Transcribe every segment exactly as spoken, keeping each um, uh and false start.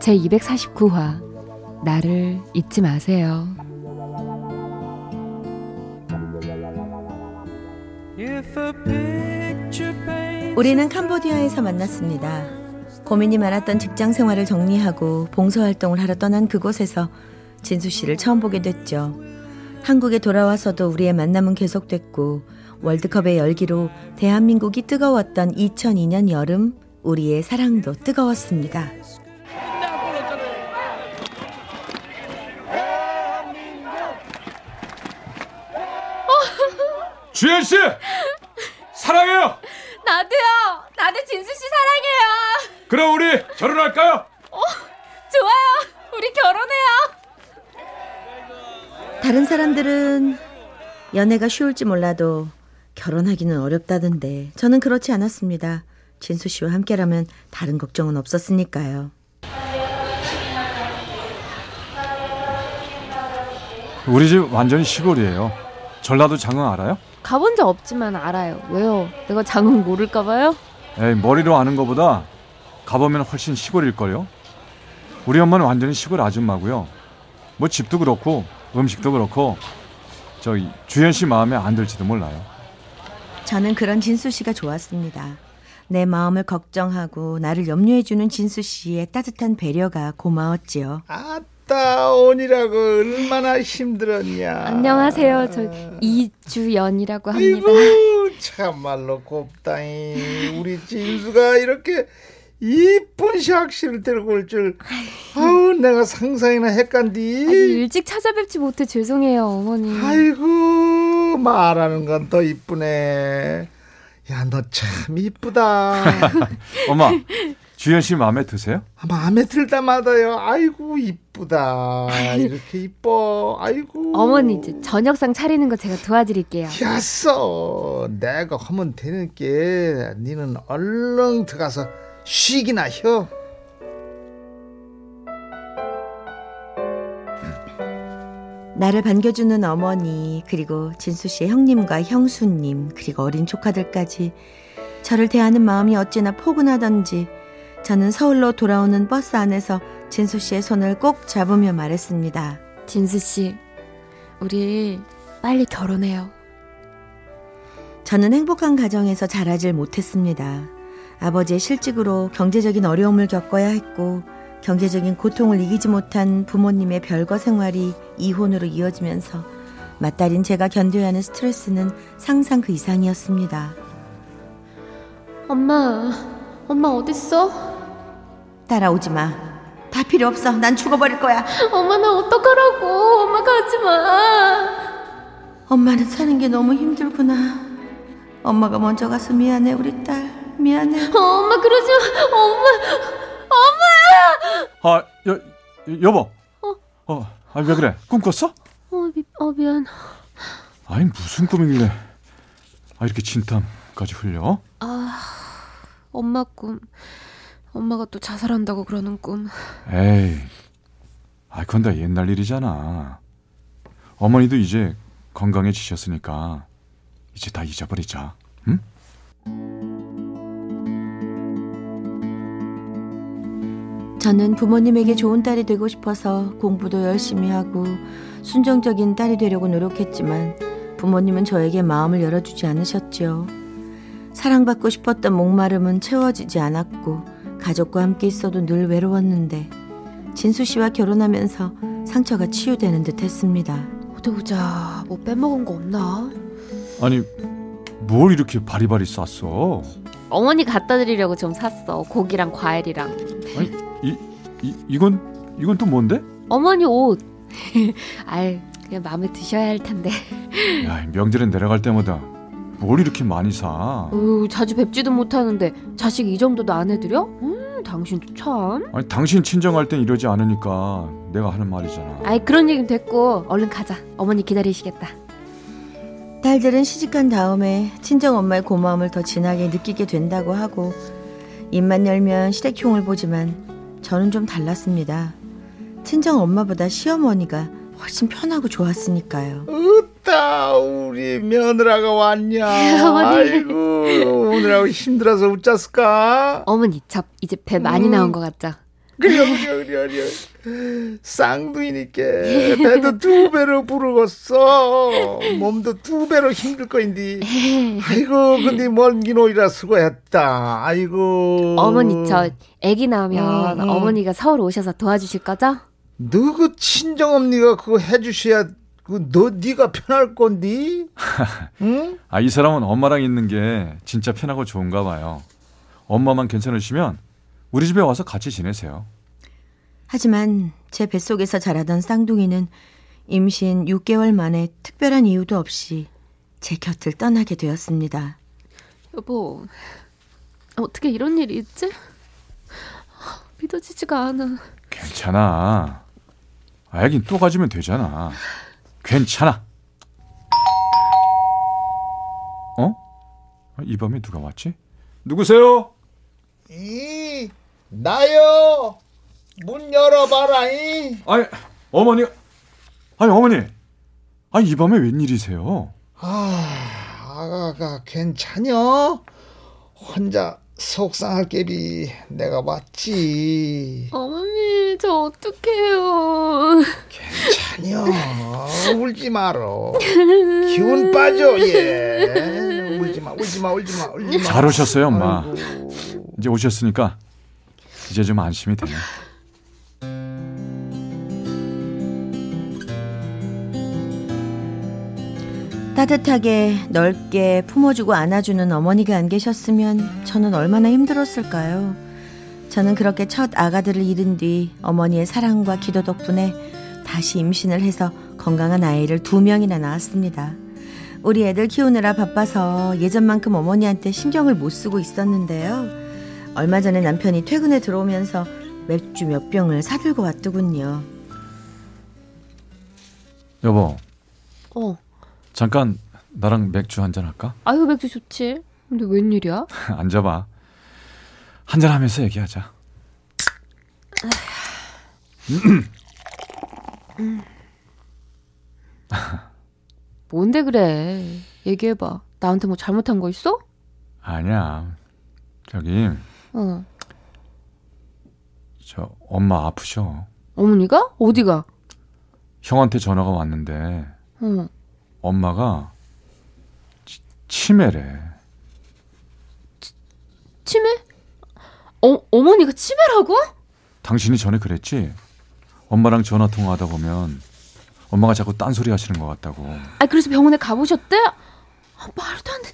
제이백사십구 화 나를 잊지 마세요. 우리는 캄보디아에서 만났습니다. 고민이 많았던 직장 생활을 정리하고 봉사활동을 하러 떠난 그곳에서 진수 씨를 처음 보게 됐죠. 한국에 돌아와서도 우리의 만남은 계속됐고 월드컵의 열기로 대한민국이 뜨거웠던 이천이 년 여름 우리의 사랑도 뜨거웠습니다. 주현 씨 사랑해요. 나도요. 나도 진수 씨 사랑해요. 그럼 우리 결혼할까요? 어, 좋아요. 우리 결혼해요. 다른 사람들은 연애가 쉬울지 몰라도 결혼하기는 어렵다던데 저는 그렇지 않았습니다. 진수 씨와 함께라면 다른 걱정은 없었으니까요. 우리 집 완전 시골이에요. 전라도 장흥 알아요? 가본 적 없지만 알아요. 왜요? 내가 장흥 모를까봐요? 에이, 머리로 아는 거보다 가보면 훨씬 시골일걸요? 우리 엄마는 완전히 시골 아줌마고요. 뭐 집도 그렇고 음식도 그렇고 저 주현 씨 마음에 안 들지도 몰라요. 저는 그런 진수 씨가 좋았습니다. 내 마음을 걱정하고 나를 염려해주는 진수 씨의 따뜻한 배려가 고마웠지요. 아따 오니라고 얼마나 힘들었냐. 안녕하세요. 저 이주연이라고 합니다. 아이고 참말로 곱다잉. 우리 진수가 이렇게 이쁜 샥시를 데리고 올 줄 아우 내가 상상이나 했간디. 아니, 일찍 찾아뵙지 못해 죄송해요 어머니. 아이고 말하는 건 더 이쁘네. 야, 너 참 이쁘다. 엄마, 주현 씨 마음에 드세요? 마음에 들다마다요. 아이고 이쁘다. 이렇게 이뻐. 아이고. 어머니 이제 저녁상 차리는 거 제가 도와드릴게요. 야써, 내가 하면 되는 게 니는 얼른 들어가서 쉬기나 혀. 나를 반겨주는 어머니, 그리고 진수 씨의 형님과 형수님, 그리고 어린 조카들까지 저를 대하는 마음이 어찌나 포근하던지 저는 서울로 돌아오는 버스 안에서 진수 씨의 손을 꼭 잡으며 말했습니다. 진수 씨, 우리 빨리 결혼해요. 저는 행복한 가정에서 자라질 못했습니다. 아버지의 실직으로 경제적인 어려움을 겪어야 했고 경제적인 고통을 이기지 못한 부모님의 별거 생활이 이혼으로 이어지면서 맞다린 제가 견뎌야 하는 스트레스는 상상 그 이상이었습니다. 엄마, 엄마 어딨어? 따라오지 마. 다 필요 없어. 난 죽어버릴 거야. 엄마 나 어떡하라고. 엄마 가지 마. 엄마는 사는 게 너무 힘들구나. 엄마가 먼저 가서 미안해 우리 딸. 미안해. 어, 엄마 그러지 마. 엄마. 엄마! 아, 여, 여보. 어? 어, 아, 왜 그래? 꿈 꿨어? 어, 미, 어, 미안. 아니, 무슨 꿈이길래. 아, 이렇게 진땀까지 흘려? 아, 엄마 꿈. 엄마가 또 자살한다고 그러는 꿈. 에이, 아, 그건 다 옛날 일이잖아. 어머니도 이제 건강해지셨으니까 이제 다 잊어버리자, 응? 저는 부모님에게 좋은 딸이 되고 싶어서 공부도 열심히 하고 순정적인 딸이 되려고 노력했지만 부모님은 저에게 마음을 열어주지 않으셨죠. 사랑받고 싶었던 목마름은 채워지지 않았고 가족과 함께 있어도 늘 외로웠는데 진수 씨와 결혼하면서 상처가 치유되는 듯 했습니다. 어디 보자. 뭐 빼먹은 거 없나? 아니 뭘 이렇게 바리바리 쌌어? 어머니 갖다 드리려고 좀 샀어. 고기랑 과일이랑. 아니 이, 이, 이건 이건 또 뭔데? 어머니 옷. 아이 그냥 마음에 드셔야 할 텐데. 야, 명절엔 내려갈 때마다 뭘 이렇게 많이 사? 오, 자주 뵙지도 못하는데 자식 이 정도도 안 해드려? 음, 당신도 참. 아니 당신 친정할 땐 이러지 않으니까 내가 하는 말이잖아. 아이 그런 얘기는 됐고 얼른 가자. 어머니 기다리시겠다. 딸들은 시집간 다음에 친정엄마의 고마움을 더 진하게 느끼게 된다고 하고 입만 열면 시댁형을 보지만 저는 좀 달랐습니다. 친정엄마보다 시어머니가 훨씬 편하고 좋았으니까요. 웃다 우리 며느라가 왔냐. 아이고 오늘하고 힘들어서 웃자스까. 어머니 참 이 집 배 많이 음. 나온 것 같죠. 그려 그려 그려 그려 쌍둥이니까 배도 두 배로 부르겠어. 몸도 두 배로 힘들 거인데. 아이고 근데 먼긴 오이라 수고했다. 아이고 어머니 저 애기 나오면 음. 어머니가 서울 오셔서 도와주실 거죠? 너 그 친정엄니가 그거 해주셔야 그 너 네가 편할 건데. 응? 아 이 사람은 엄마랑 있는 게 진짜 편하고 좋은가 봐요. 엄마만 괜찮으시면 우리 집에 와서 같이 지내세요. 하지만 제 뱃속에서 자라던 쌍둥이는 임신 육 개월 만에 특별한 이유도 없이 제 곁을 떠나게 되었습니다. 여보, 어떻게 이런 일이 있지? 믿어지지가 않아. 괜찮아. 아기는 또 가지면 되잖아. 괜찮아. 어? 이 밤에 누가 왔지? 누구세요? 이... 나요. 문 열어봐라잉. 아니 어머니, 아니 어머니, 아니 이 밤에 웬일이세요? 아 아가가 괜찮여? 혼자 속상할 게비 내가 왔지. 어머니 저 어떡해요. 괜찮여. 울지 마라. 기운 빠져. 예. 울지 마 울지 마 울지 마 울지 마. 잘 오셨어요 엄마. 아이고. 이제 오셨으니까 이제 좀 안심이 되네. 따뜻하게 넓게 품어주고 안아주는 어머니가 안 계셨으면 저는 얼마나 힘들었을까요. 저는 그렇게 첫 아가들을 잃은 뒤 어머니의 사랑과 기도 덕분에 다시 임신을 해서 건강한 아이를 두 명이나 낳았습니다. 우리 애들 키우느라 바빠서 예전만큼 어머니한테 신경을 못 쓰고 있었는데요. 얼마 전에 남편이 퇴근에 들어오면서 맥주 몇 병을 사들고 왔더군요. 여보. 어. 잠깐 나랑 맥주 한잔 할까? 아유 맥주 좋지. 근데 웬일이야? 앉아봐. 한잔하면서 얘기하자. 뭔데 그래. 얘기해봐. 나한테 뭐 잘못한 거 있어? 아니야. 저기... 어. 저 엄마 아프셔. 어머니가? 어디가? 형한테 전화가 왔는데 어. 엄마가 치, 치매래. 치, 치매? 어, 어머니가 치매라고? 당신이 전에 그랬지? 엄마랑 전화 통화하다 보면 엄마가 자꾸 딴소리 하시는 것 같다고. 아, 그래서 병원에 가보셨대? 아, 말도 안 돼.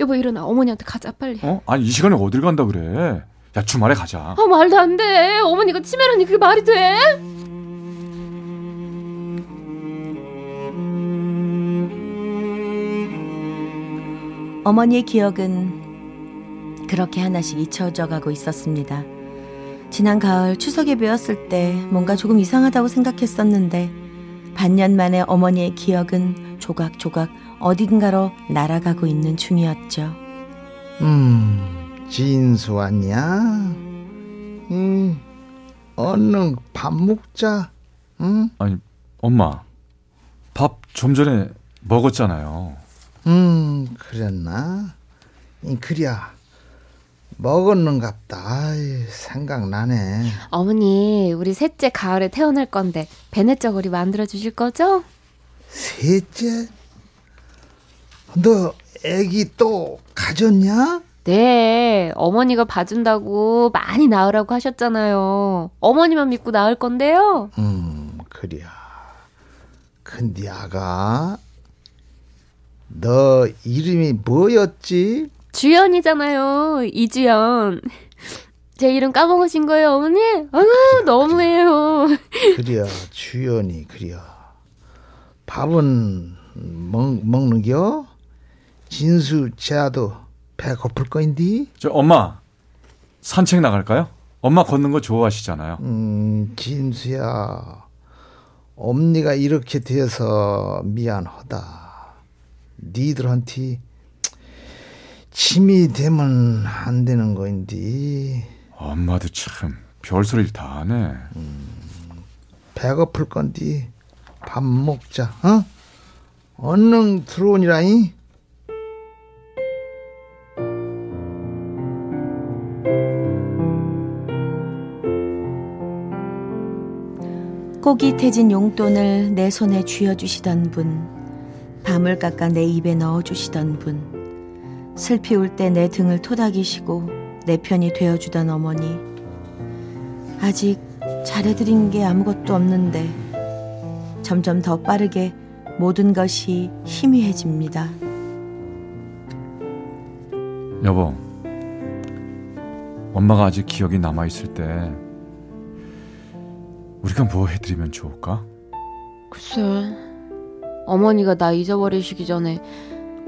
여보 일어나. 어머니한테 가자 빨리. 어? 아니 이 시간에 어딜 간다 그래. 야 주말에 가자. 아 말도 안 돼. 어머니가 치매라니 그게 말이 돼? 어머니의 기억은 그렇게 하나씩 잊혀져 가고 있었습니다. 지난 가을 추석에 뵈었을 때 뭔가 조금 이상하다고 생각했었는데 반년 만에 어머니의 기억은 조각조각 어딘가로 날아가고 있는 중이었죠. 음, 진수 왔냐? 음, 얼른 밥 먹자. 응? 아니, 엄마, 밥 좀 전에 먹었잖아요. 음, 그랬나? 그랴, 먹었는갑다. 아이, 생각나네. 어머니, 우리 셋째 가을에 태어날 건데 배냇저고리 만들어 주실 거죠? 셋째? 너 애기 또 가졌냐? 네, 어머니가 봐준다고 많이 낳으라고 하셨잖아요. 어머니만 믿고 낳을 건데요. 음, 그래야. 근데 아가, 너 이름이 뭐였지? 주연이잖아요, 이주연. 제 이름 까먹으신 거예요, 어머니? 아유, 그래, 너무해요. 그래야, 주연이 그래야. 밥은 먹 먹는겨? 진수, 재아도 배고플 거인디? 저 엄마 산책 나갈까요? 엄마 걷는 거 좋아하시잖아요. 음, 진수야, 엄니가 이렇게 돼서 미안하다. 니들한테 침이 되면 안 되는 거인데. 엄마도 참 별소리를 다 하네. 음, 배고플 건디 밥 먹자. 어? 얼른 들어오니라잉. 꼬깃해진 용돈을 내 손에 쥐어주시던 분, 밤을 깎아 내 입에 넣어주시던 분, 슬피 울 때 내 등을 토닥이시고 내 편이 되어주던 어머니, 아직 잘해드린 게 아무것도 없는데 점점 더 빠르게 모든 것이 희미해집니다. 여보, 엄마가 아직 기억이 남아있을 때 우리가 뭐 해드리면 좋을까? 글쎄, 어머니가 나 잊어버리시기 전에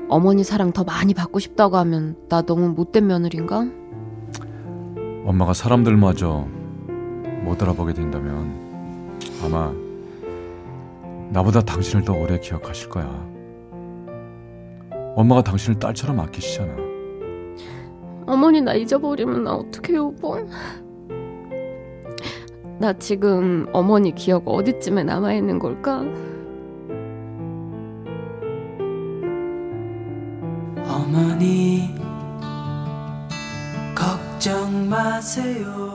어머니 사랑 더 많이 받고 싶다고 하면 나 너무 못된 며느리인가? 엄마가 사람들마저 못 알아보게 된다면 아마 나보다 당신을 더 오래 기억하실 거야. 엄마가 당신을 딸처럼 아끼시잖아. 어머니 나 잊어버리면 나 어떡해, 여보? 나 지금 어머니 기억 어디쯤에 남아있는 걸까? 어머니 걱정 마세요.